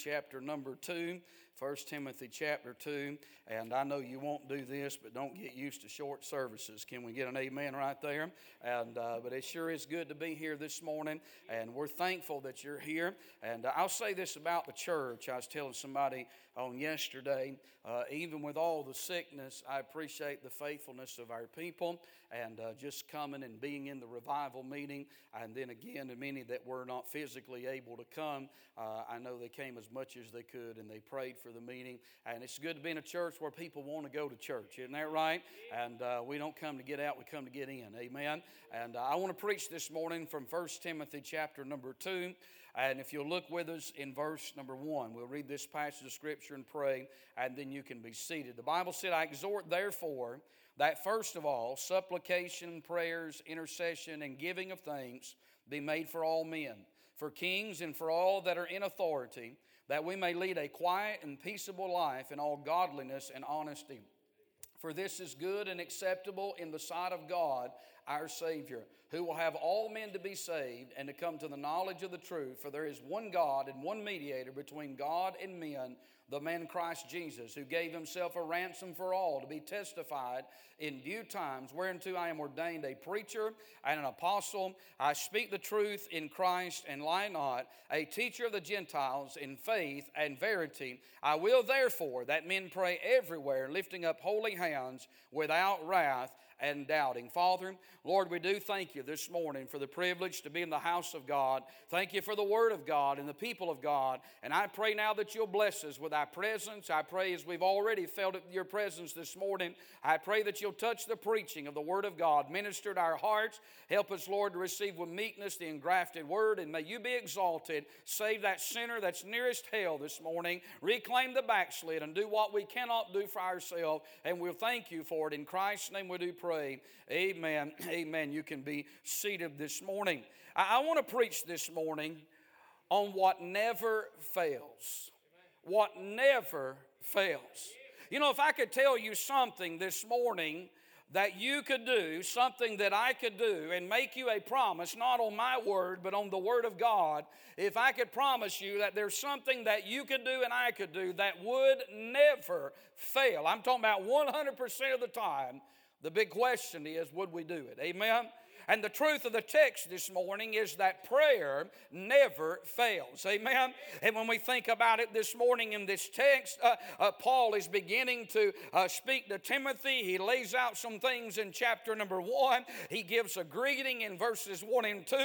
Chapter number 2, 1 Timothy chapter 2, and I know you won't do this, but don't get used to short services. Can we get an amen right there? And but it sure is good to be here this morning, and we're thankful that you're here. And I'll say this about the church. I was telling somebody on yesterday, even with all the sickness, I appreciate the faithfulness of our people, and just coming and being in the revival meeting, and then again, the many that were not physically able to come, I know they came as much as they could, and they prayed for the meeting. And it's good to be in a church where people want to go to church, isn't that right? And we don't come to get out, we come to get in, amen? And I want to preach this morning from 1 Timothy chapter number 2, and if you'll look with us in verse number 1, we'll read this passage of Scripture and pray, and then you can be seated. The Bible said, I exhort therefore that first of all, supplication, prayers, intercession, and giving of thanks be made for all men, for kings and for all that are in authority, that we may lead a quiet and peaceable life in all godliness and honesty. For this is good and acceptable in the sight of God, our Savior, who will have all men to be saved and to come to the knowledge of the truth. For there is one God and one mediator between God and men, the man Christ Jesus, who gave himself a ransom for all, to be testified in due times, whereunto I am ordained a preacher and an apostle. I speak the truth in Christ and lie not, a teacher of the Gentiles in faith and verity. I will therefore that men pray everywhere, lifting up holy hands, without wrath and doubting. Father, Lord, we do thank you this morning for the privilege to be in the house of God. Thank you for the Word of God and the people of God. And I pray now that you'll bless us with our presence. I pray as we've already felt your presence this morning, I pray that you'll touch the preaching of the Word of God, minister to our hearts. Help us, Lord, to receive with meekness the engrafted Word, and may you be exalted. Save that sinner that's nearest hell this morning. Reclaim the backslid and do what we cannot do for ourselves, and we'll thank you for it. In Christ's name we do pray. Amen. Amen. You can be seated this morning. I want to preach this morning on what never fails. What never fails. You know, if I could tell you something this morning that you could do, something that I could do, and make you a promise, not on my word, but on the Word of God, if I could promise you that there's something that you could do and I could do that would never fail. I'm talking about 100% of the time. The big question is, would we do it? Amen? And the truth of the text this morning is that prayer never fails. Amen? And when we think about it this morning in this text, Paul is beginning to speak to Timothy. He lays out some things in chapter number 1. He gives a greeting in verses 1 and 2.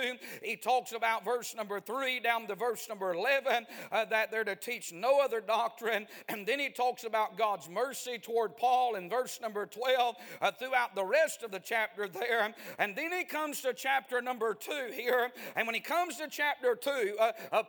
He talks about verse number 3 down to verse number 11, that they're to teach no other doctrine. And then he talks about God's mercy toward Paul in verse number 12 throughout the rest of the chapter there. And then he comes to chapter number 2 here, and when he comes to chapter 2,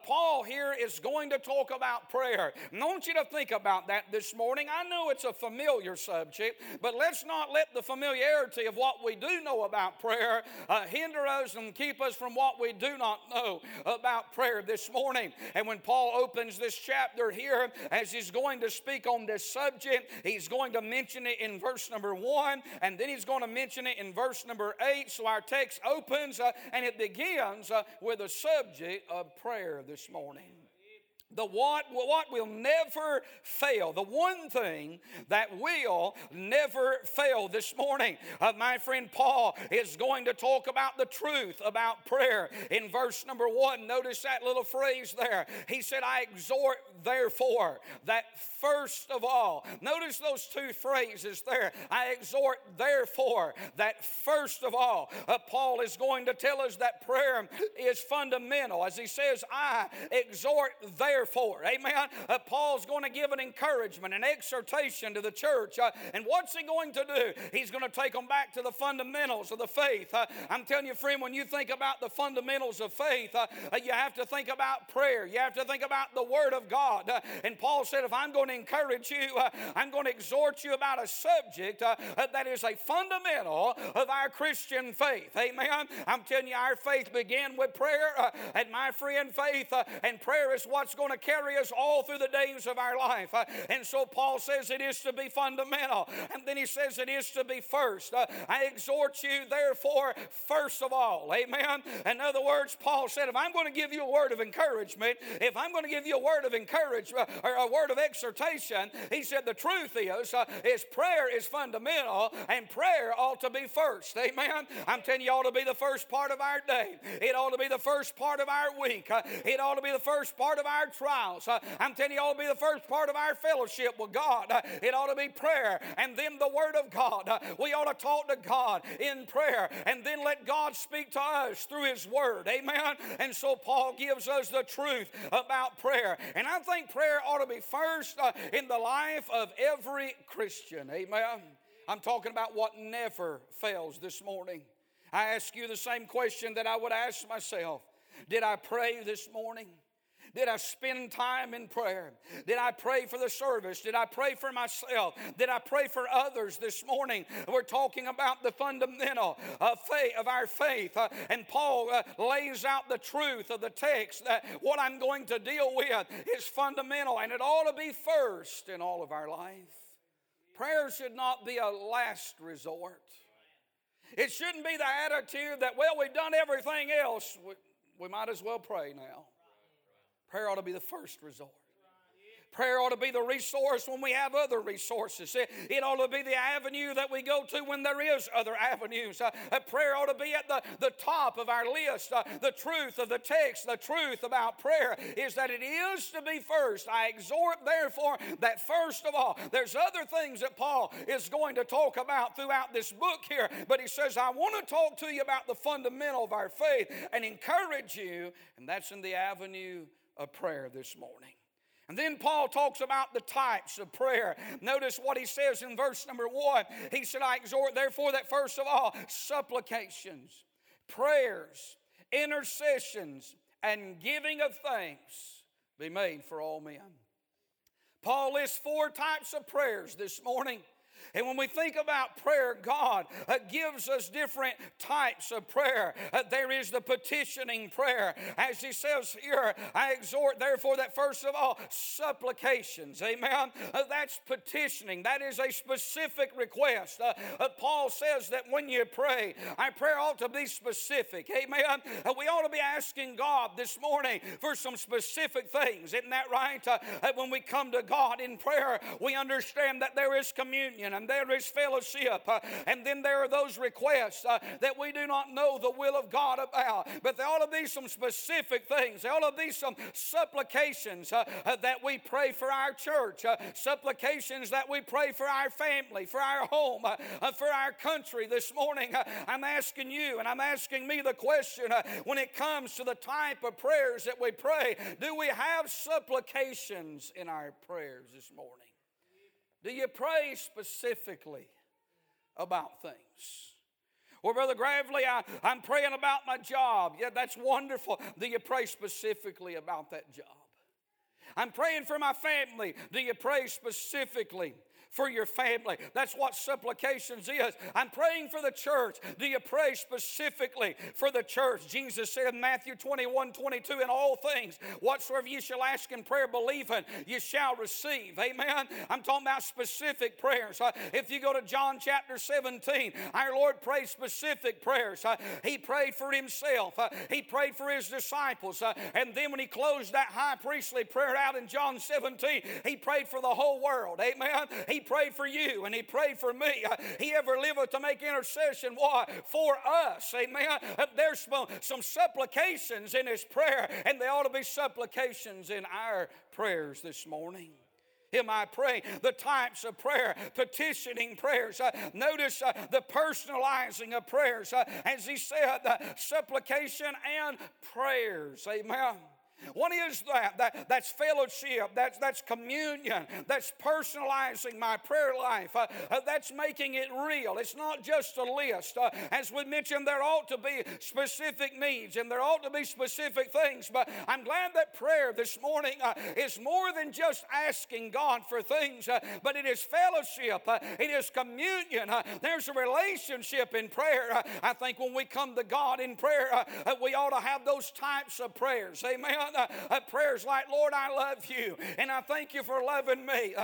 Paul here is going to talk about prayer. And I want you to think about that this morning. I know it's a familiar subject, but let's not let the familiarity of what we do know about prayer hinder us and keep us from what we do not know about prayer this morning. And when Paul opens this chapter here, as he's going to speak on this subject, he's going to mention it in verse number 1, and then he's going to mention it in verse number 8. So our text opens and it begins with a subject of prayer this morning. The what will never fail. The one thing that will never fail this morning. My friend Paul is going to talk about the truth about prayer. In verse number 1, notice that little phrase there. He said, I exhort therefore that first of all. Notice those two phrases there. I exhort therefore that first of all. Paul is going to tell us that prayer is fundamental. As he says, I exhort therefore. Amen. Paul's going to give an encouragement, an exhortation to the church. And what's he going to do? He's going to take them back to the fundamentals of the faith. I'm telling you, friend, when you think about the fundamentals of faith, you have to think about prayer. You have to think about the Word of God. And Paul said, if I'm going to encourage you, I'm going to exhort you about a subject that is a fundamental of our Christian faith. Amen. I'm telling you, our faith began with prayer. And my friend, faith and prayer is what's going to to carry us all through the days of our life. And so Paul says it is to be fundamental. And then he says it is to be first. I exhort you, therefore, first of all. Amen. In other words, Paul said, if I'm going to give you a word of encouragement, if I'm going to give you a word of encouragement or a word of exhortation, he said the truth is prayer is fundamental and prayer ought to be first. Amen. I'm telling you, it ought to be the first part of our day. It ought to be the first part of our week. It ought to be the first part of our trials. I'm telling you, it ought to be the first part of our fellowship with God. It ought to be prayer and then the Word of God. We ought to talk to God in prayer and then let God speak to us through His Word. Amen. And so Paul gives us the truth about prayer. And I think prayer ought to be first in the life of every Christian. Amen. I'm talking about what never fails this morning. I ask you the same question that I would ask myself. Did I pray this morning? Did I spend time in prayer? Did I pray for the service? Did I pray for myself? Did I pray for others this morning? We're talking about the fundamental of our faith. And Paul lays out the truth of the text that what I'm going to deal with is fundamental and it ought to be first in all of our life. Prayer should not be a last resort. It shouldn't be the attitude that, well, we've done everything else. We might as well pray now. Prayer ought to be the first resort. Prayer ought to be the resource when we have other resources. It ought to be the avenue that we go to when there is other avenues. Prayer ought to be at the top of our list. The truth of the text, the truth about prayer is that it is to be first. I exhort, therefore, that first of all, there's other things that Paul is going to talk about throughout this book here, but he says, I want to talk to you about the fundamental of our faith and encourage you, and that's in the avenue of prayer this morning. And then Paul talks about the types of prayer. Notice what he says in verse number 1. He said, I exhort therefore that first of all, supplications, prayers, intercessions, and giving of thanks be made for all men. Paul lists 4 types of prayers this morning. And when we think about prayer, God gives us different types of prayer. There is the petitioning prayer. As he says here, I exhort therefore that first of all, supplications. Amen. That's petitioning. That is a specific request. Paul says that when you pray, our prayer ought to be specific. Amen. We ought to be asking God this morning for some specific things. Isn't that right? When we come to God in prayer, we understand that there is communion. And there is fellowship. And then there are those requests that we do not know the will of God about. But there ought to be some specific things. There ought to be some supplications that we pray for our church. Supplications that we pray for our family, for our home, for our country this morning. I'm asking you and I'm asking me the question, when it comes to the type of prayers that we pray, do we have supplications in our prayers this morning? Do you pray specifically about things? Well, Brother Gravley, I'm praying about my job. Yeah, that's wonderful. Do you pray specifically about that job? I'm praying for my family. Do you pray specifically for your family? That's what supplications is. I'm praying for the church. Do you pray specifically for the church? Jesus said in Matthew 21:22, in all things, whatsoever you shall ask in prayer, believing, you shall receive. Amen. I'm talking about specific prayers. If you go to John chapter 17, our Lord prayed specific prayers. He prayed for himself. He prayed for his disciples. And then when he closed that high priestly prayer out in John 17, he prayed for the whole world. Amen. He prayed for you and he prayed for me. He ever liveth to make intercession. Why? For us. Amen. There's some supplications in his prayer, and there ought to be supplications in our prayers this morning. Am I praying? The types of prayer, petitioning prayers. Notice the personalizing of prayers. As he said, supplication and prayers. Amen. What is that? That's fellowship. That's communion. That's personalizing my prayer life. That's making it real. It's not just a list. As we mentioned, there ought to be specific needs and there ought to be specific things. But I'm glad that prayer this morning is more than just asking God for things, but it is fellowship. It is communion. There's a relationship in prayer. I think when we come to God in prayer, we ought to have those types of prayers. Amen. Prayers like, Lord, I love you, and I thank you for loving me.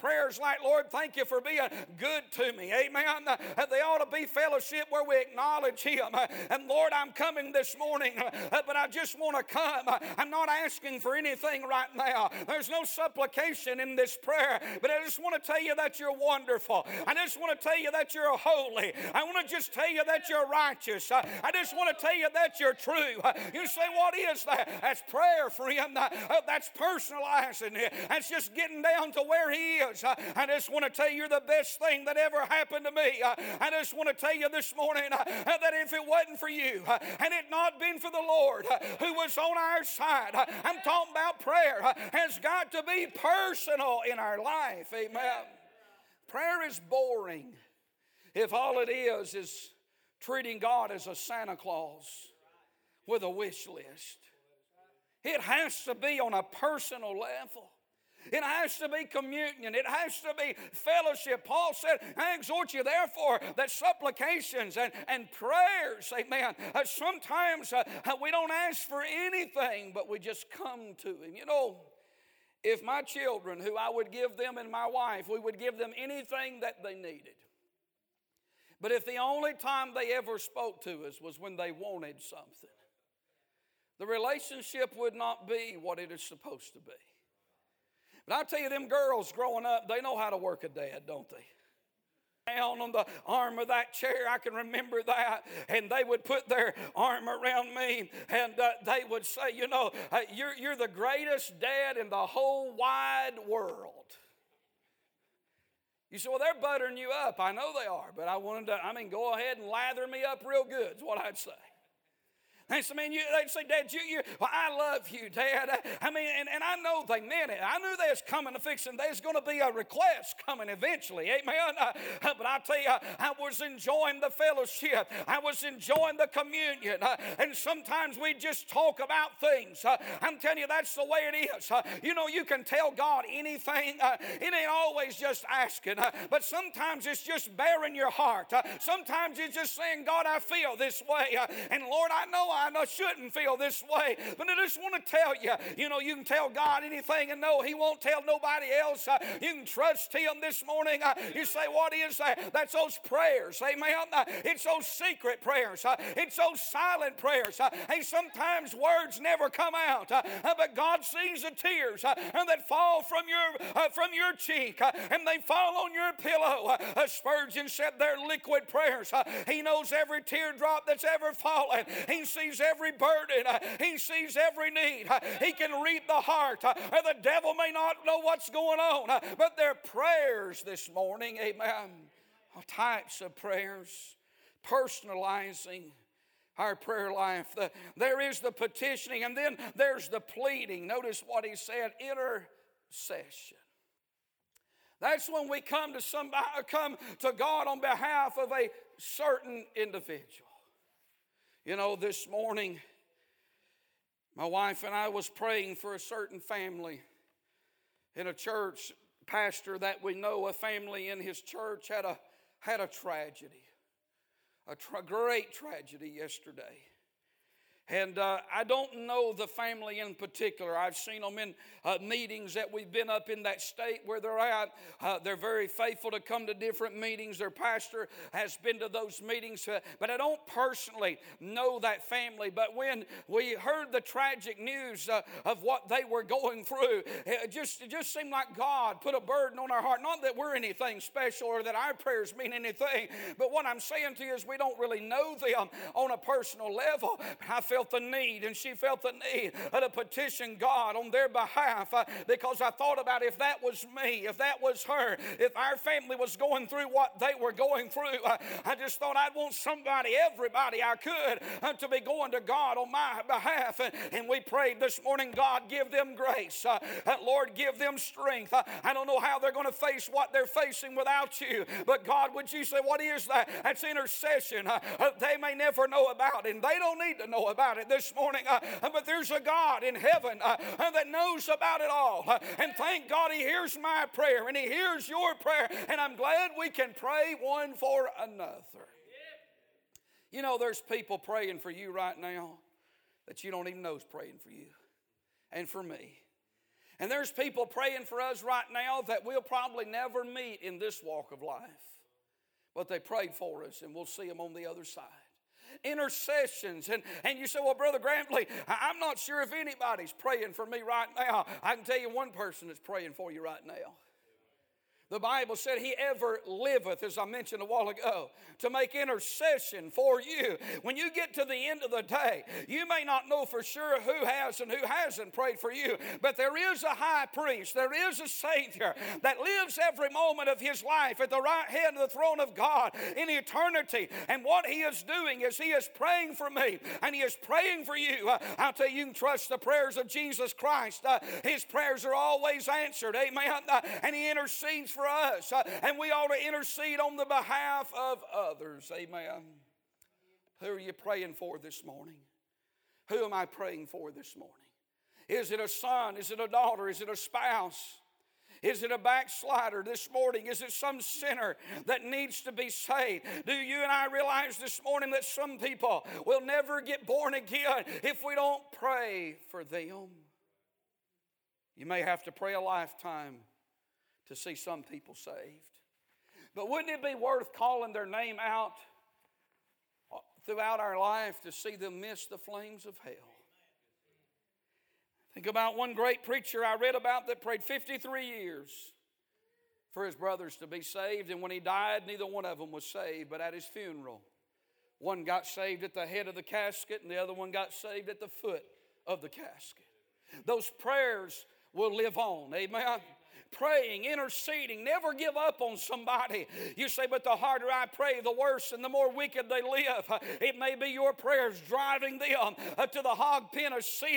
Prayers like, Lord, thank you for being good to me. Amen. They ought to be fellowship where we acknowledge him. And Lord, I'm coming this morning, but I just want to come. I'm not asking for anything right now. There's no supplication in this prayer, but I just want to tell you that you're wonderful. I just want to tell you that you're holy. I want to just tell you that you're righteous. I just want to tell you that you're true. You say, what is that? That's prayer, friend. That's personalizing it. That's just getting down to where he is. I just want to tell you the best thing that ever happened to me. I just want to tell you this morning that if it wasn't for you, and it not been for the Lord who was on our side, I'm talking about prayer has got to be personal in our life. Amen. Prayer is boring if all it is treating God as a Santa Claus with a wish list. It has to be on a personal level. It has to be communion. It has to be fellowship. Paul said, I exhort you, therefore, that supplications and prayers, amen, sometimes we don't ask for anything, but we just come to him. You know, if my children, who I would give them, and my wife, we would give them anything that they needed. But if the only time they ever spoke to us was when they wanted something, the relationship would not be what it is supposed to be. But I tell you, them girls growing up, they know how to work a dad, don't they? Down on the arm of that chair, I can remember that, and they would put their arm around me, and they would say, you know, you're the greatest dad in the whole wide world. You say, well, they're buttering you up. I know they are, but I wanted to, go ahead and lather me up real good is what I'd say. They said, they'd say, Dad, well, I love you, Dad. And I know they meant it. I knew they was coming to fix it. There's going to be a request coming eventually, amen. But I tell you, I was enjoying the fellowship. I was enjoying the communion. And sometimes we just talk about things. I'm telling you, that's the way it is. You know, you can tell God anything. It ain't always just asking. But sometimes it's just bearing your heart. Sometimes it's just saying, God, I feel this way. And Lord, I know I shouldn't feel this way, but I just want to tell you, you know, you can tell God anything, and no, he won't tell nobody else. You can trust him this morning. You say, what is that? That's those prayers, amen. It's those secret prayers. It's those silent prayers. And sometimes words never come out, but God sees the tears that fall from your cheek, and they fall on your pillow. Spurgeon said they're liquid prayers. He knows every teardrop that's ever fallen. He sees every burden. He sees every need. He can read the heart. The devil may not know what's going on, but their prayers this morning, amen, all types of prayers, personalizing our prayer life. There is the petitioning, and then there's the pleading. Notice what he said, intercession. That's when we come to God on behalf of a certain individual. You know, this morning, my wife and I was praying for a certain family in a church. Pastor that we know, a family in his church had a tragedy, a great tragedy yesterday. And I don't know the family in particular. I've seen them in meetings that we've been up in that state where they're at. They're very faithful to come to different meetings. Their pastor has been to those meetings. But I don't personally know that family. But when we heard the tragic news of what they were going through, it just seemed like God put a burden on our heart. Not that we're anything special or that our prayers mean anything. But what I'm saying to you is we don't really know them on a personal level. I felt the need, and she felt the need to petition God on their behalf, because I thought about if that was me, if that was her, if our family was going through what they were going through, I just thought I'd want everybody I could to be going to God on my behalf. And we prayed this morning, God, give them grace. Lord, give them strength. I don't know how they're going to face what they're facing without you, but God, would you say, what is that? That's intercession. They may never know about it, and they don't need to know about it this morning, but there's a God in heaven that knows about it all, and thank God he hears my prayer and he hears your prayer, and I'm glad we can pray one for another. You know, there's people praying for you right now that you don't even know is praying for you. and for me. And there's people praying for us right now that we'll probably never meet in this walk of life. But they prayed for us, and we'll see them on the other side. Intercessions. And you say, well, Brother Grampley, I'm not sure if anybody's praying for me right now. I can tell you one person that's praying for you right now. The Bible said he ever liveth, as I mentioned a while ago, to make intercession for you. When you get to the end of the day, you may not know for sure who has and who hasn't prayed for you, but there is a high priest, there is a Savior that lives every moment of his life at the right hand of the throne of God in eternity. And what he is doing is he is praying for me, and he is praying for you. I'll tell you, you can trust the prayers of Jesus Christ. His prayers are always answered, amen, and he intercedes for us, and we ought to intercede on the behalf of others. Amen. Who are you praying for this morning? Who am I praying for this morning? Is it a son? Is it a daughter? Is it a spouse? Is it a backslider this morning? Is it some sinner that needs to be saved? Do you and I realize this morning that some people will never get born again if we don't pray for them? You may have to pray a lifetime to see some people saved. But wouldn't it be worth calling their name out throughout our life to see them miss the flames of hell? Think about one great preacher I read about that prayed 53 years for his brothers to be saved, and when he died, neither one of them was saved. But at his funeral, one got saved at the head of the casket, and the other one got saved at the foot of the casket. Those prayers will live on, amen? Praying, interceding, never give up on somebody. You say, but the harder I pray, the worse and the more wicked they live. It may be your prayers driving them to the hog pen of sin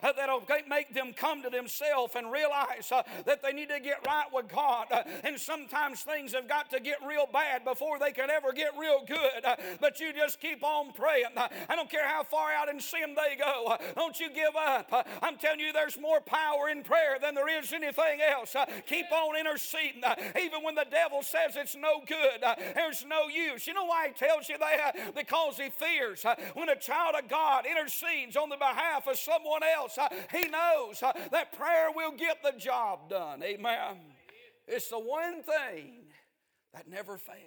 that'll make them come to themselves and realize that they need to get right with God. And sometimes things have got to get real bad before they can ever get real good. But you just keep on praying. I don't care how far out in sin they go. Don't you give up. I'm telling you, there's more power in prayer than there is anything else. Keep on interceding. Even when the devil says it's no good, there's no use. You know why he tells you that? Because he fears. When a child of God intercedes on the behalf of someone else, he knows that prayer will get the job done. Amen. It's the one thing that never fails.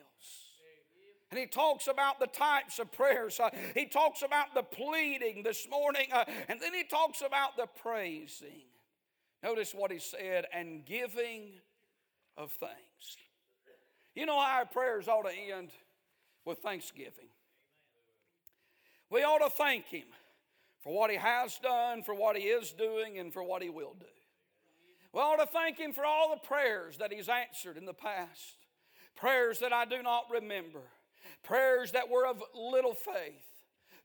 And he talks about the types of prayers. He talks about the pleading this morning. And then he talks about the praising. Notice what he said, and giving of thanks. You know how our prayers ought to end? With thanksgiving. We ought to thank him for what he has done, for what he is doing, and for what he will do. We ought to thank him for all the prayers that he's answered in the past. Prayers that I do not remember. Prayers that were of little faith.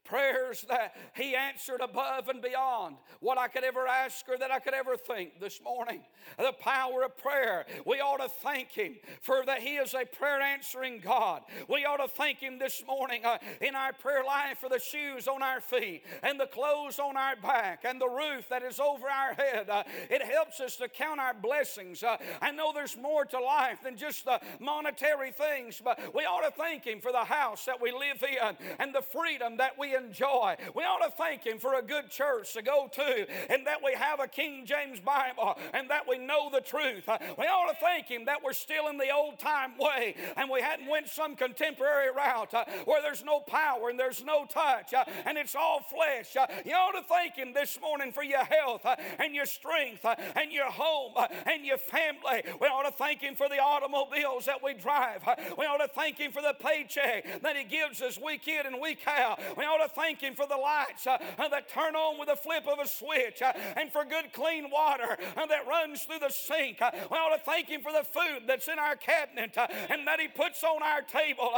Prayers that he answered above and beyond what I could ever ask or that I could ever think this morning. The power of prayer. We ought to thank him for that he is a prayer answering God. We ought to thank him this morning in our prayer life for the shoes on our feet and the clothes on our back and the roof that is over our head. It helps us to count our blessings. I know there's more to life than just the monetary things, but we ought to thank him for the house that we live in and the freedom that we enjoy. We ought to thank him for a good church to go to and that we have a King James Bible and that we know the truth. We ought to thank him that we're still in the old time way and we hadn't went some contemporary route where there's no power and there's no touch and it's all flesh. You ought to thank him this morning for your health and your strength and your home and your family. We ought to thank him for the automobiles that we drive. We ought to thank him for the paycheck that he gives us week in and week out. We ought to thank him for the lights that turn on with a flip of a switch and for good clean water that runs through the sink. We ought to thank him for the food that's in our cabinet and that he puts on our table.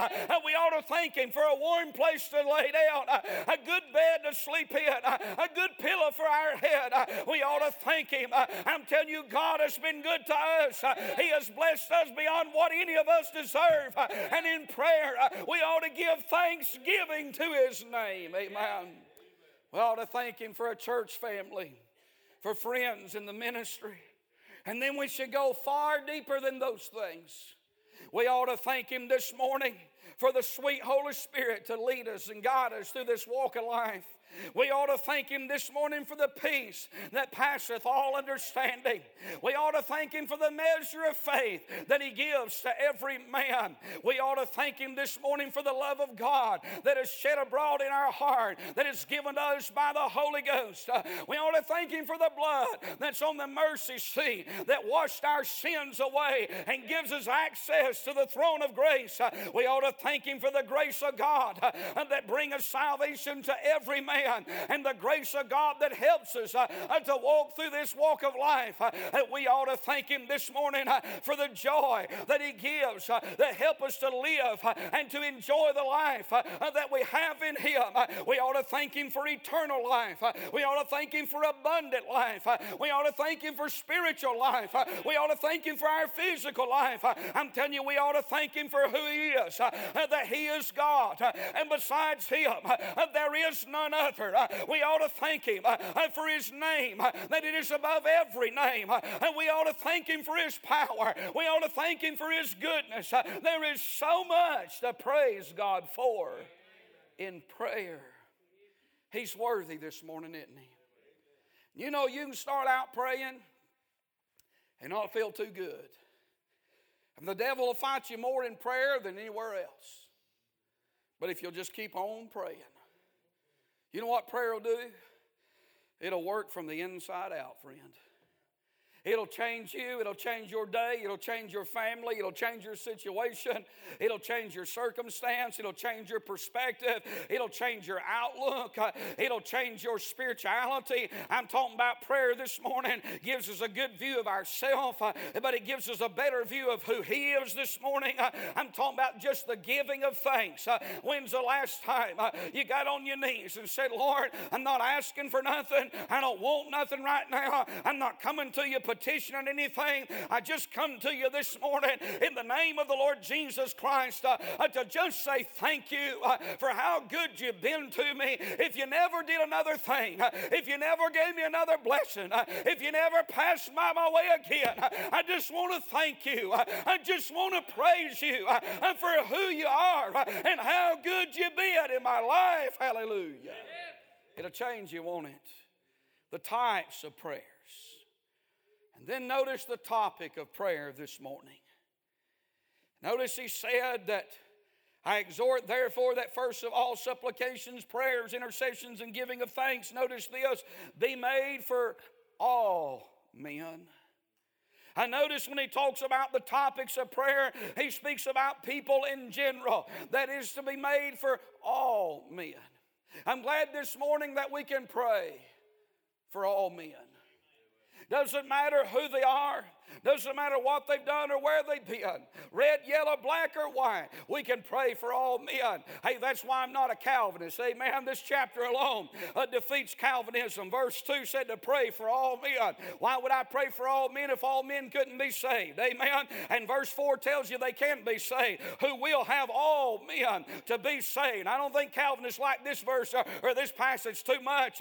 We ought to thank him for a warm place to lay down, a good bed to sleep in, a good pillow for our head. We ought to thank him. I'm telling you, God has been good to us. He has blessed us beyond what any of us deserve. And in prayer, we ought to give thanksgiving to his name. Amen. We ought to thank him for a church family, for friends in the ministry. And then we should go far deeper than those things. We ought to thank him this morning for the sweet Holy Spirit to lead us and guide us through this walk of life. We ought to thank Him this morning for the peace that passeth all understanding. We ought to thank Him for the measure of faith that He gives to every man. We ought to thank Him this morning for the love of God that is shed abroad in our heart, that is given to us by the Holy Ghost. We ought to thank Him for the blood that's on the mercy seat that washed our sins away and gives us access to the throne of grace. We ought to thank Him for the grace of God that bringeth salvation to every man, and the grace of God that helps us to walk through this walk of life. We ought to thank Him this morning for the joy that He gives that help us to live and to enjoy the life that we have in Him. We ought to thank Him for eternal life. We ought to thank Him for abundant life. We ought to thank Him for spiritual life. We ought to thank Him for our physical life. I'm telling you, we ought to thank Him for who He is, that He is God, and besides Him there is none other. We ought to thank Him for His name, that it is above every name. And we ought to thank Him for His power. We ought to thank Him for His goodness. There is so much to praise God for in prayer. He's worthy this morning, isn't He? You know, you can start out praying and not feel too good. And the devil will fight you more in prayer than anywhere else. But if you'll just keep on praying, you know what prayer will do? It'll work from the inside out, friend. It'll change you. It'll change your day. It'll change your family. It'll change your situation. It'll change your circumstance. It'll change your perspective. It'll change your outlook. It'll change your spirituality. I'm talking about prayer this morning. It gives us a good view of ourselves, but it gives us a better view of who He is this morning. I'm talking about just the giving of thanks. When's the last time you got on your knees and said, Lord, I'm not asking for nothing. I don't want nothing right now. I'm not coming to you petitioning anything. I just come to you this morning in the name of the Lord Jesus Christ to just say thank you for how good you've been to me. If you never did another thing, if you never gave me another blessing, if you never passed by my way again, I just want to thank you. I just want to praise you for who you are and how good you've been in my life. Hallelujah. Amen. It'll change you, won't it? The types of prayer. And then notice the topic of prayer this morning. Notice he said that I exhort, therefore, that first of all supplications, prayers, intercessions, and giving of thanks, notice this, be made for all men. I notice when he talks about the topics of prayer, he speaks about people in general. That is to be made for all men. I'm glad this morning that we can pray for all men. Doesn't matter who they are. Doesn't matter what they've done or where they've been. Red, yellow, black, or white. We can pray for all men. Hey, that's why I'm not a Calvinist. Amen. This chapter alone defeats Calvinism. Verse 2 said to pray for all men. Why would I pray for all men if all men couldn't be saved? Amen. And verse 4 tells you they can be saved. Who will have all men to be saved. I don't think Calvinists like this verse or this passage too much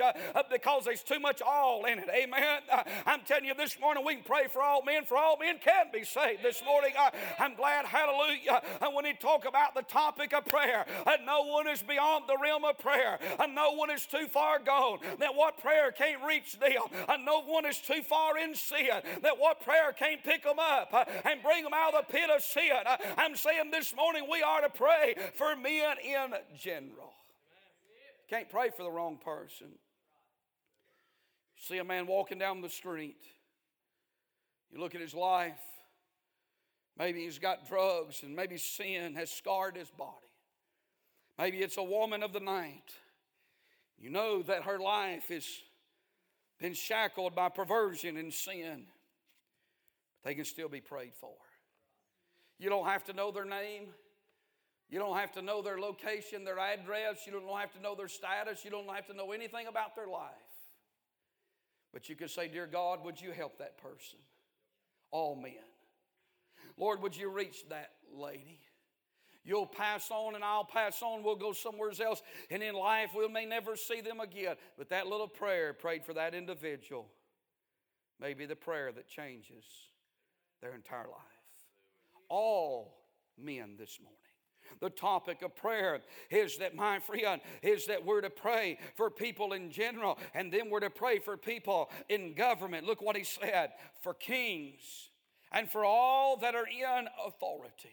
because there's too much all in it. Amen. I'm telling you this morning we can pray for all men. For all men can be saved this morning. I'm glad, hallelujah, when he talk about the topic of prayer, no one is beyond the realm of prayer, and no one is too far gone that what prayer can't reach them, and no one is too far in sin that what prayer can't pick them up and bring them out of the pit of sin. I'm saying this morning we are to pray for men in general. Can't pray for the wrong person. See a man walking down the street. You look at his life, maybe he's got drugs and maybe sin has scarred his body. Maybe it's a woman of the night. You know that her life has been shackled by perversion and sin. But they can still be prayed for. You don't have to know their name. You don't have to know their location, their address. You don't have to know their status. You don't have to know anything about their life. But you can say, dear God, would you help that person? All men. Lord, would you reach that lady? You'll pass on and I'll pass on. We'll go somewhere else. And in life, we may never see them again. But that little prayer prayed for that individual may be the prayer that changes their entire life. All men this morning. The topic of prayer is that, my friend, is that we're to pray for people in general, and then we're to pray for people in government. Look what he said, for kings and for all that are in authority.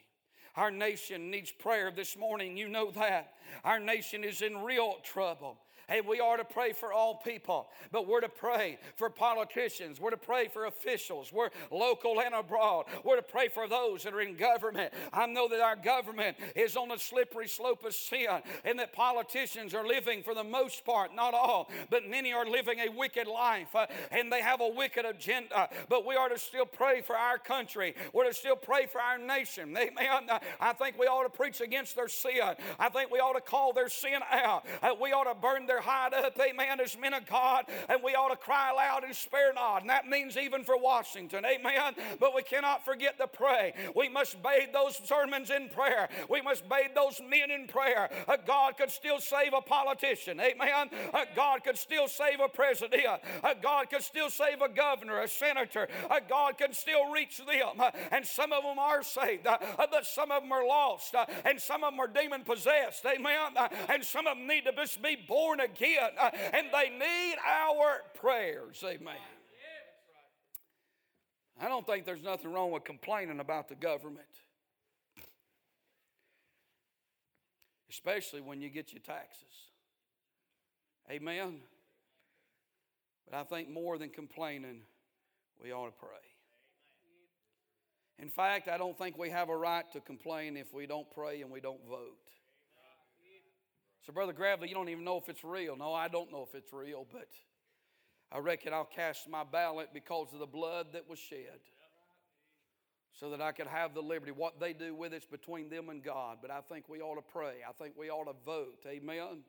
Our nation needs prayer this morning. You know that. Our nation is in real trouble. Hey, we are to pray for all people, but we're to pray for politicians. We're to pray for officials. We're local and abroad. We're to pray for those that are in government. I know that our government is on a slippery slope of sin, and that politicians are living, for the most part, not all, but many are living a wicked life, and they have a wicked agenda. But we are to still pray for our country. We're to still pray for our nation. Amen. I think we ought to preach against their sin. I think we ought to call their sin out. We ought to burn their hide up, amen, as men of God, and we ought to cry loud and spare not, and that means even for Washington, amen. But we cannot forget to pray. We must bathe those sermons in prayer. We must bathe those men in prayer. God could still save a politician, amen. God could still save a president. God could still save a governor, a senator. God can still reach them, and some of them are saved, but some of them are lost, and some of them are demon possessed, amen. And some of them need to just be born again, and they need our prayers, amen. I don't think there's nothing wrong with complaining about the government, especially when you get your taxes, amen. But I think more than complaining, we ought to pray. In fact, I don't think we have a right to complain if we don't pray and we don't vote. So, Brother Gravley, you don't even know if it's real. No, I don't know if it's real, but I reckon I'll cast my ballot because of the blood that was shed so that I could have the liberty. What they do with it's between them and God, but I think we ought to pray. I think we ought to vote. Amen.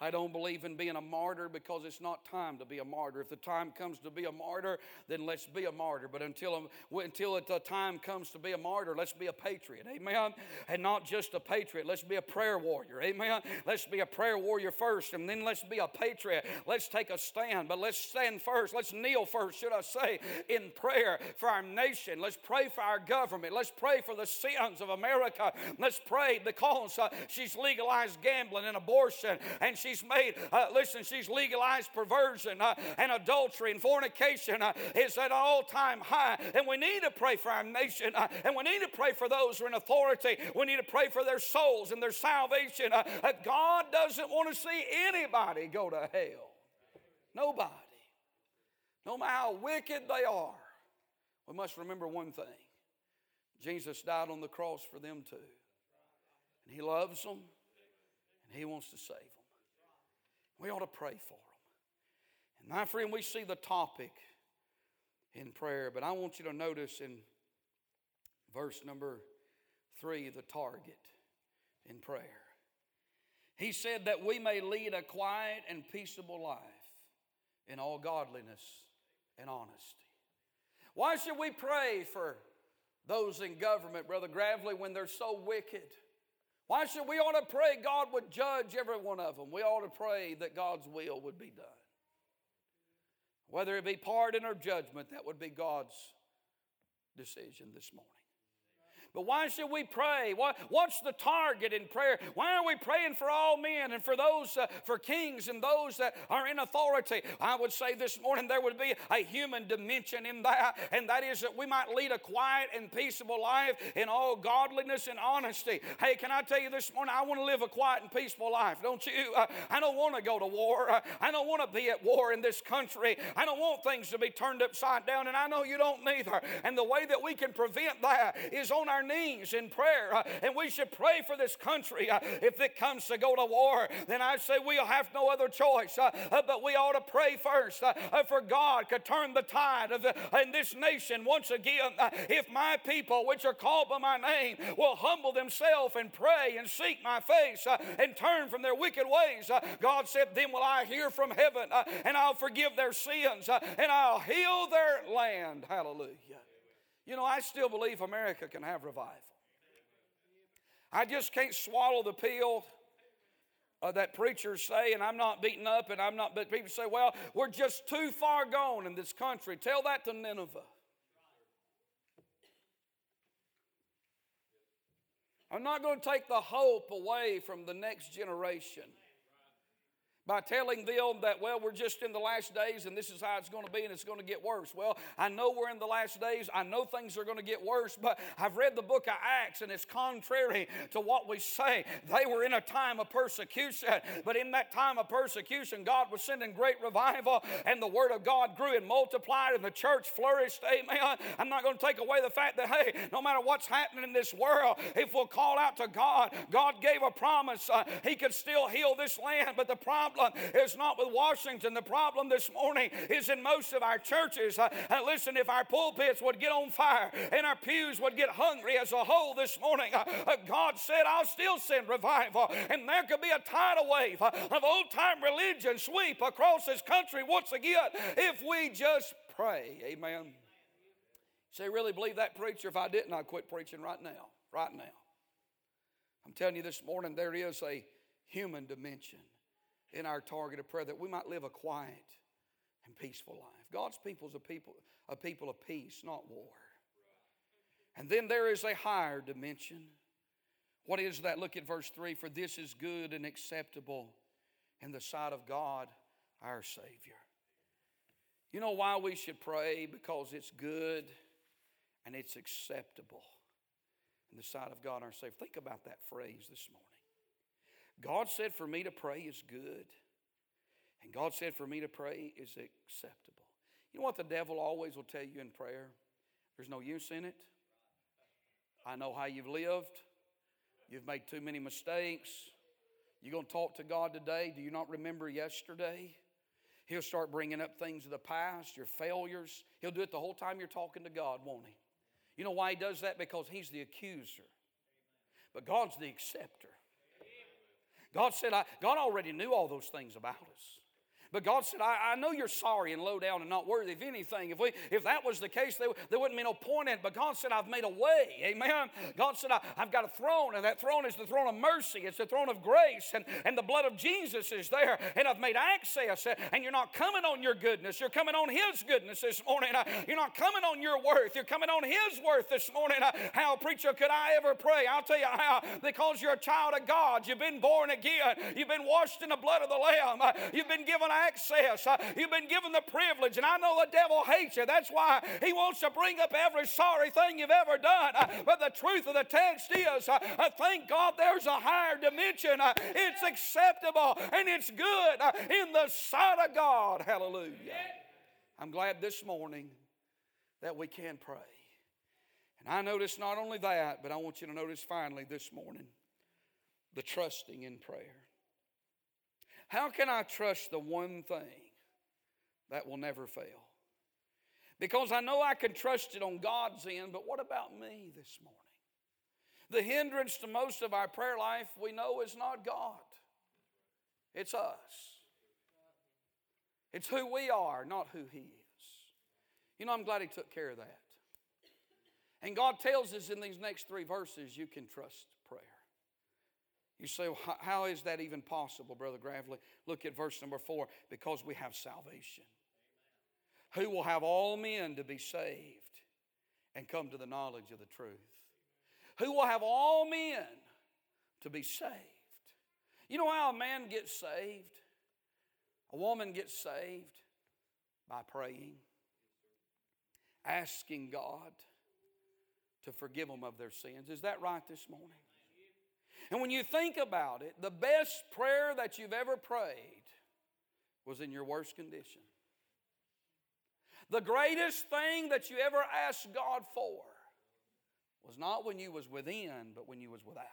I don't believe in being a martyr because it's not time to be a martyr. If the time comes to be a martyr, then let's be a martyr. But until the time comes to be a martyr, let's be a patriot. Amen? And not just a patriot. Let's be a prayer warrior. Amen? Let's be a prayer warrior first, and then let's be a patriot. Let's take a stand, but let's stand first. Let's kneel first, should I say, in prayer for our nation. Let's pray for our government. Let's pray for the sins of America. Let's pray because she's legalized gambling and abortion, and she's legalized perversion and adultery and fornication is at an all-time high. And we need to pray for our nation, and we need to pray for those who are in authority. We need to pray for their souls and their salvation. God doesn't want to see anybody go to hell. Nobody. No matter how wicked they are. We must remember one thing. Jesus died on the cross for them too. And he loves them, and he wants to save them. We ought to pray for them. And my friend, we see the topic in prayer, but I want you to notice in verse number 3, the target in prayer. He said that we may lead a quiet and peaceable life in all godliness and honesty. Why should we pray for those in government, Brother Gravley, when they're so wicked? Why should we ought to pray God would judge every one of them? We ought to pray that God's will would be done. Whether it be pardon or judgment, that would be God's decision this morning. But why should we pray? What's the target in prayer? Why are we praying for all men and for those, for kings and those that are in authority? I would say this morning there would be a human dimension in that, and that is that we might lead a quiet and peaceable life in all godliness and honesty. Hey, can I tell you this morning, I want to live a quiet and peaceful life, don't you? I don't want to go to war. I don't want to be at war in this country. I don't want things to be turned upside down, and I know you don't neither. And the way that we can prevent that is on our knees in prayer, and we should pray for this country. If it comes to go to war, then I say we'll have no other choice, but we ought to pray first, for God could turn the tide of in this nation once again. If my people, which are called by my name, will humble themselves and pray and seek my face and turn from their wicked ways, God said, then will I hear from heaven, and I'll forgive their sins, and I'll heal their land. Hallelujah. You know, I still believe America can have revival. I just can't swallow the pill that preachers say, and I'm not beaten up, and I'm not, but people say, well, we're just too far gone in this country. Tell that to Nineveh. I'm not going to take the hope away from the next generation by telling them that, well, we're just in the last days and this is how it's going to be and it's going to get worse. Well, I know we're in the last days. I know things are going to get worse, but I've read the book of Acts and it's contrary to what we say. They were in a time of persecution, but in that time of persecution, God was sending great revival and the Word of God grew and multiplied and the church flourished. Amen. I'm not going to take away the fact that, hey, no matter what's happening in this world, if we'll call out to God, God gave a promise. He could still heal this land, but the promise is not with Washington. The problem this morning is in most of our churches. Listen, if our pulpits would get on fire and our pews would get hungry as a whole this morning, God said, I'll still send revival. And there could be a tidal wave of old-time religion sweep across this country once again if we just pray. Amen. You say, really believe that, preacher? If I didn't, I'd quit preaching right now. Right now. I'm telling you this morning, there is a human dimension in our target of prayer, that we might live a quiet and peaceful life. God's people is a people of peace, not war. And then there is a higher dimension. What is that? Look at verse 3. For this is good and acceptable in the sight of God, our Savior. You know why we should pray? Because it's good and it's acceptable in the sight of God, our Savior. Think about that phrase this morning. God said for me to pray is good. And God said for me to pray is acceptable. You know what the devil always will tell you in prayer? There's no use in it. I know how you've lived. You've made too many mistakes. You're going to talk to God today. Do you not remember yesterday? He'll start bringing up things of the past, your failures. He'll do it the whole time you're talking to God, won't he? You know why he does that? Because he's the accuser. But God's the acceptor. God said, God already knew all those things about us. But God said, I know you're sorry and low down and not worthy of anything. If that was the case, there wouldn't be no point in it. But God said, I've made a way. Amen. God said, I've got a throne, and that throne is the throne of mercy. It's the throne of grace, and the blood of Jesus is there, and I've made access. And you're not coming on your goodness. You're coming on His goodness this morning. You're not coming on your worth. You're coming on His worth this morning. How, preacher, could I ever pray? I'll tell you how. Because you're a child of God. You've been born again. You've been washed in the blood of the Lamb. You've been given access. You've been given the privilege, and I know the devil hates you. That's why he wants to bring up every sorry thing you've ever done. But the truth of the text is, thank God there's a higher dimension. It's acceptable, and it's good in the sight of God. Hallelujah. I'm glad this morning that we can pray. And I notice not only that, but I want you to notice finally this morning, the trusting in prayer. How can I trust the one thing that will never fail? Because I know I can trust it on God's end, but what about me this morning? The hindrance to most of our prayer life we know is not God. It's us. It's who we are, not who He is. You know, I'm glad He took care of that. And God tells us in these next three verses, you can trust prayer. You say, well, how is that even possible, Brother Gravley? Look at verse number 4. Because we have salvation. Who will have all men to be saved and come to the knowledge of the truth? Who will have all men to be saved? You know how a man gets saved? A woman gets saved by praying, asking God to forgive them of their sins. Is that right this morning? And when you think about it, the best prayer that you've ever prayed was in your worst condition. The greatest thing that you ever asked God for was not when you was within, but when you was without.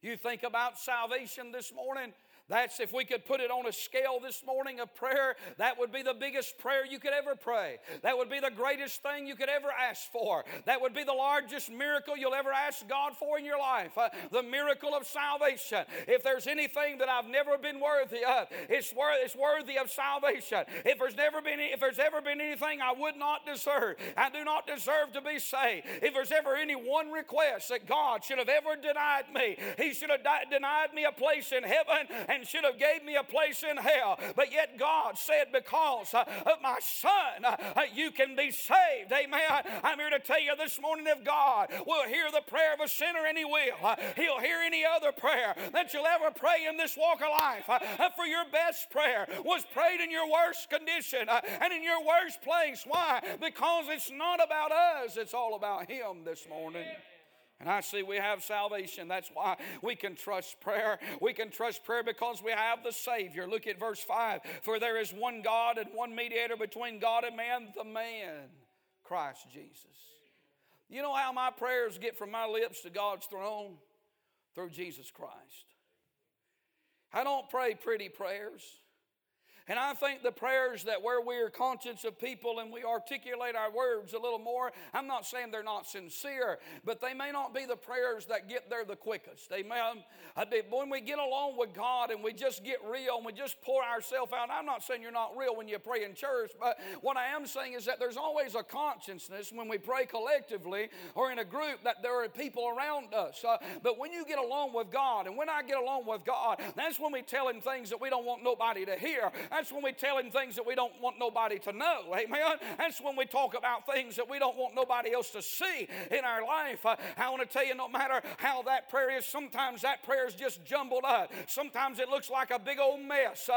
You think about salvation this morning. That's, if we could put it on a scale this morning of prayer, that would be the biggest prayer you could ever pray. That would be the greatest thing you could ever ask for. That would be the largest miracle you'll ever ask God for in your life. The miracle of salvation. If there's anything that I've never been worthy of, it's worthy of salvation. If there's ever been anything I would not deserve, I do not deserve to be saved. If there's ever any one request that God should have ever denied me, He should have denied me a place in heaven and and should have gave me a place in hell. But yet God said, because of my son, you can be saved. Amen. I'm here to tell you this morning, if God will hear the prayer of a sinner, and he will, he'll hear any other prayer that you'll ever pray in this walk of life. For your best prayer was prayed in your worst condition and in your worst place. Why? Because it's not about us. It's all about him this morning. And I see we have salvation. That's why we can trust prayer. We can trust prayer because we have the Savior. Look at verse 5. For there is one God and one mediator between God and man, the man, Christ Jesus. You know how my prayers get from my lips to God's throne? Through Jesus Christ. I don't pray pretty prayers. And I think the prayers that where we are conscious of people and we articulate our words a little more, I'm not saying they're not sincere, but they may not be the prayers that get there the quickest. Amen. When we get along with God and we just get real and we just pour ourselves out, I'm not saying you're not real when you pray in church, but what I am saying is that there's always a consciousness when we pray collectively or in a group that there are people around us. But when you get along with God, and when I get along with God, that's when we tell him things that we don't want nobody to hear. That's when we tell him things that we don't want nobody to know. Amen. That's when we talk about things that we don't want nobody else to see in our life. I want to tell you, no matter how that prayer is, sometimes that prayer is just jumbled up. Sometimes it looks like a big old mess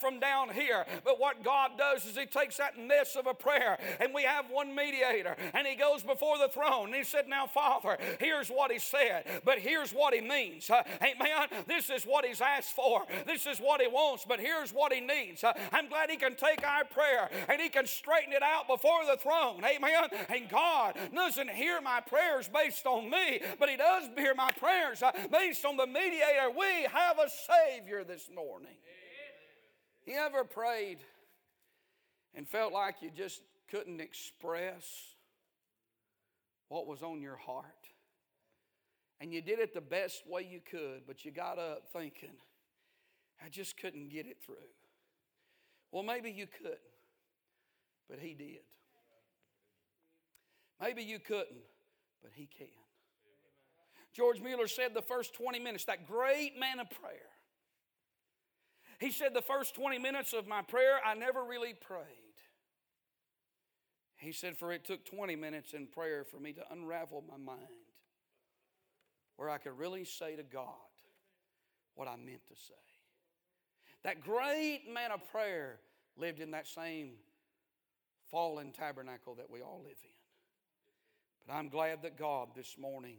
from down here. But what God does is he takes that mess of a prayer, and we have one mediator, and he goes before the throne. And he said, now, Father, here's what he said, but here's what he means. Amen. This is what he's asked for. This is what he wants, but here's what he needs. I'm glad he can take our prayer and he can straighten it out before the throne. Amen. And God doesn't hear my prayers based on me, but he does hear my prayers based on the mediator. We have a Savior this morning. You ever prayed and felt like you just couldn't express what was on your heart? And you did it the best way you could, but you got up thinking, I just couldn't get it through. Well, maybe you couldn't, but he did. Maybe you couldn't, but he can. George Mueller said the first 20 minutes, that great man of prayer, he said the first 20 minutes of my prayer, I never really prayed. He said, for it took 20 minutes in prayer for me to unravel my mind where I could really say to God what I meant to say. That great man of prayer lived in that same fallen tabernacle that we all live in. But I'm glad that God this morning,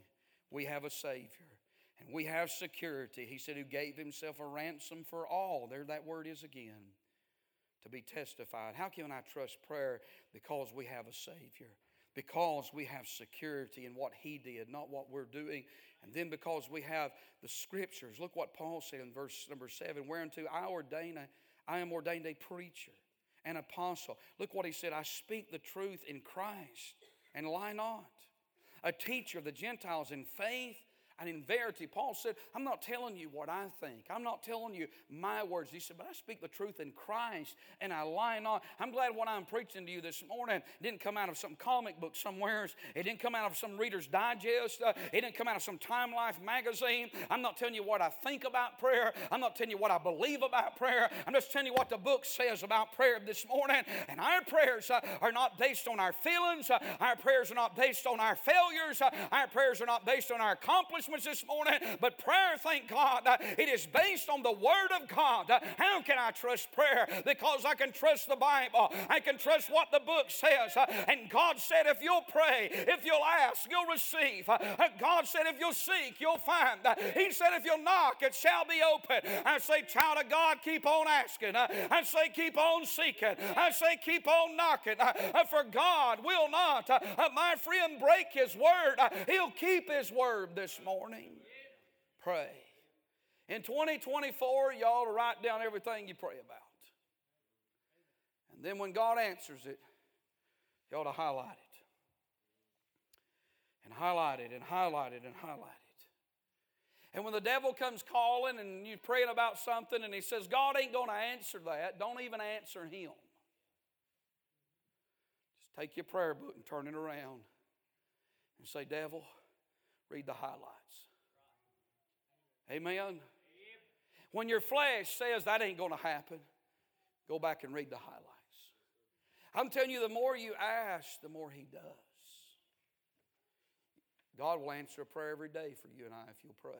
we have a Savior and we have security. He said, who gave himself a ransom for all. There that word is again, to be testified. How can I trust prayer? Because we have a Savior. Because we have security in what he did, not what we're doing. And then because we have the Scriptures. Look what Paul said in verse number 7. Whereunto I am ordained a preacher, an apostle. Look what he said. I speak the truth in Christ and lie not. A teacher of the Gentiles in faith and in verity. Paul said, I'm not telling you what I think. I'm not telling you my words. He said, but I speak the truth in Christ and I lie not. I'm glad what I'm preaching to you this morning didn't come out of some comic book somewhere. It didn't come out of some Reader's Digest. It didn't come out of some Time Life magazine. I'm not telling you what I think about prayer. I'm not telling you what I believe about prayer. I'm just telling you what the book says about prayer this morning. And our prayers are not based on our feelings. Our prayers are not based on our failures. Our prayers are not based on our accomplishments this morning, but prayer, thank God, it is based on the Word of God. How can I trust prayer? Because I can trust the Bible. I can trust what the book says. And God said, if you'll pray, if you'll ask, you'll receive. God said, if you'll seek, you'll find. He said, if you'll knock, it shall be open. I say, child of God, keep on asking. I say, keep on seeking. I say, keep on knocking. For God will not, my friend, break his word. He'll keep his word this morning. Pray. In 2024, you ought to write down everything you pray about. And then when God answers it, you ought to highlight it. And highlight it, and highlight it, and highlight it. And when the devil comes calling and you're praying about something and he says, God ain't going to answer that, don't even answer him. Just take your prayer book and turn it around and say, devil, read the highlights. Amen. When your flesh says that ain't going to happen, go back and read the highlights. I'm telling you, the more you ask, the more He does. God will answer a prayer every day for you and I if you'll pray.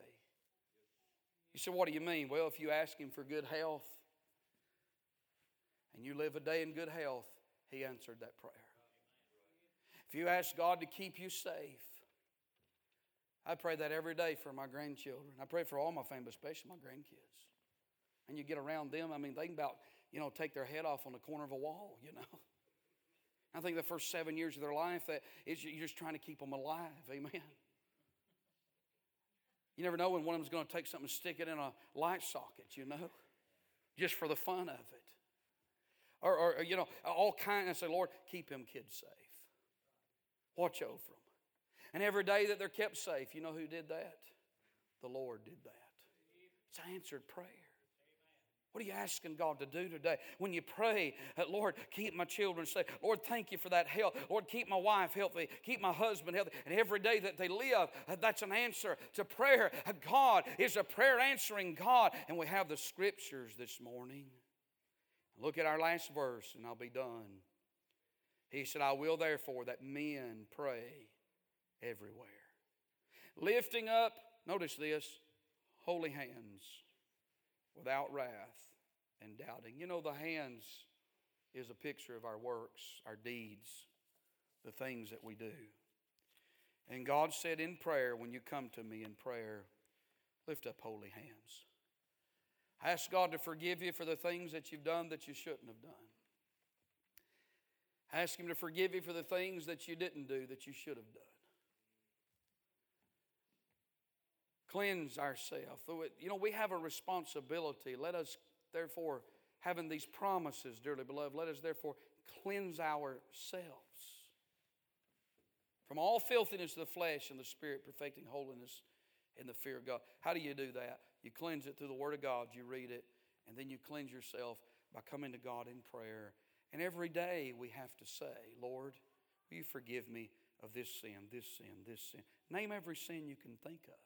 You say, what do you mean? Well, if you ask Him for good health and you live a day in good health, He answered that prayer. If you ask God to keep you safe, I pray that every day for my grandchildren. I pray for all my family, especially my grandkids. And you get around them, I mean, they can about, take their head off on the corner of a wall, I think the first 7 years of their life, that is, you're just trying to keep them alive, amen. You never know when one of them's going to take something and stick it in a light socket, just for the fun of it. Or all kinds. Say, Lord, keep them kids safe. Watch over them. And every day that they're kept safe, you know who did that? The Lord did that. It's an answered prayer. What are you asking God to do today? When you pray, Lord, keep my children safe. Lord, thank you for that help. Lord, keep my wife healthy. Keep my husband healthy. And every day that they live, that's an answer to prayer. God is a prayer answering God. And we have the scriptures this morning. Look at our last verse and I'll be done. He said, I will therefore that men pray everywhere, lifting up, notice this, holy hands without wrath and doubting. The hands is a picture of our works, our deeds, the things that we do. And God said in prayer, when you come to me in prayer, lift up holy hands. Ask God to forgive you for the things that you've done that you shouldn't have done. Ask Him to forgive you for the things that you didn't do that you should have done. Cleanse ourselves. We have a responsibility. Let us, therefore, having these promises, dearly beloved, let us, therefore, cleanse ourselves from all filthiness of the flesh and the spirit, perfecting holiness in the fear of God. How do you do that? You cleanse it through the Word of God. You read it, and then you cleanse yourself by coming to God in prayer. And every day we have to say, Lord, will you forgive me of this sin, this sin, this sin. Name every sin you can think of.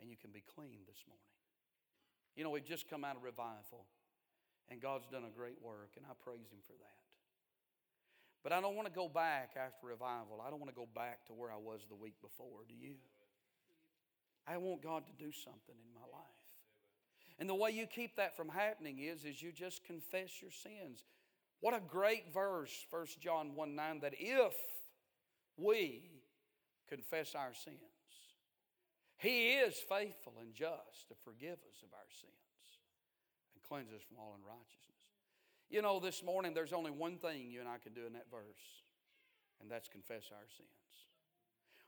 And you can be clean this morning. We've just come out of revival. And God's done a great work. And I praise Him for that. But I don't want to go back after revival. I don't want to go back to where I was the week before. Do you? I want God to do something in my life. And the way you keep that from happening is you just confess your sins. What a great verse, 1 John 1:9, that if we confess our sins, He is faithful and just to forgive us of our sins and cleanse us from all unrighteousness. This morning there's only one thing you and I can do in that verse, and that's confess our sins.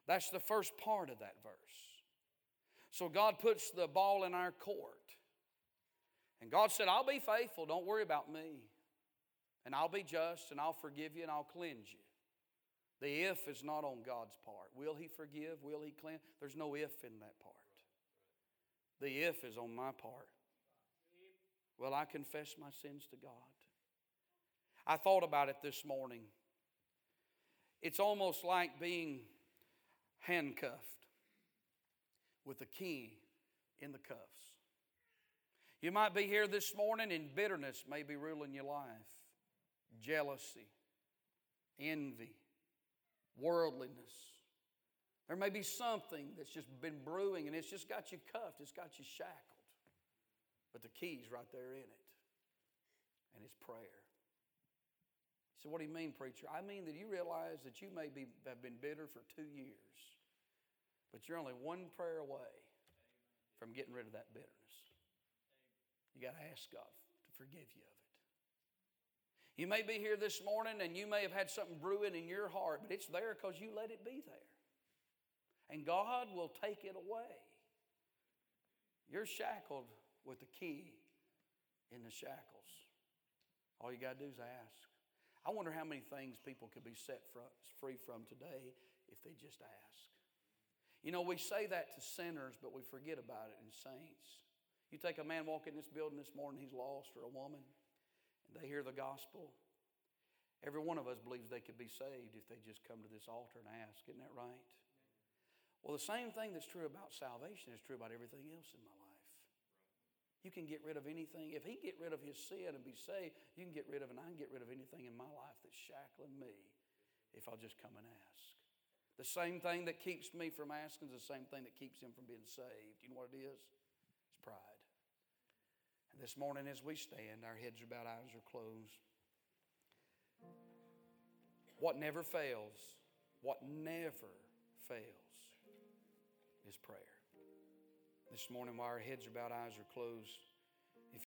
That's the first part of that verse. So God puts the ball in our court. And God said, I'll be faithful, don't worry about me. And I'll be just, and I'll forgive you, and I'll cleanse you. The if is not on God's part. Will He forgive? Will He cleanse? There's no if in that part. The if is on my part. Will I confess my sins to God? I thought about it this morning. It's almost like being handcuffed with a key in the cuffs. You might be here this morning and bitterness may be ruling your life. Jealousy, envy, worldliness. There may be something that's just been brewing and it's just got you cuffed, it's got you shackled. But the key's right there in it. And it's prayer. So what do you mean, preacher? I mean that you realize that you have been bitter for 2 years. But you're only one prayer away from getting rid of that bitterness. You got to ask God to forgive you of it. You may be here this morning and you may have had something brewing in your heart, but it's there because you let it be there. And God will take it away. You're shackled with the key in the shackles. All you got to do is ask. I wonder how many things people could be set free from today if they just ask. We say that to sinners, but we forget about it in saints. You take a man walking in this building this morning, he's lost, or a woman, and they hear the gospel. Every one of us believes they could be saved if they just come to this altar and ask. Isn't that right? Well, the same thing that's true about salvation is true about everything else in my life. You can get rid of anything. If he can get rid of his sin and be saved, you can get rid of, and I can get rid of anything in my life that's shackling me if I'll just come and ask. The same thing that keeps me from asking is the same thing that keeps him from being saved. You know what it is? It's pride. And this morning as we stand, our heads are bowed, eyes are closed. What never fails is prayer. This morning while our heads are bowed, eyes are closed,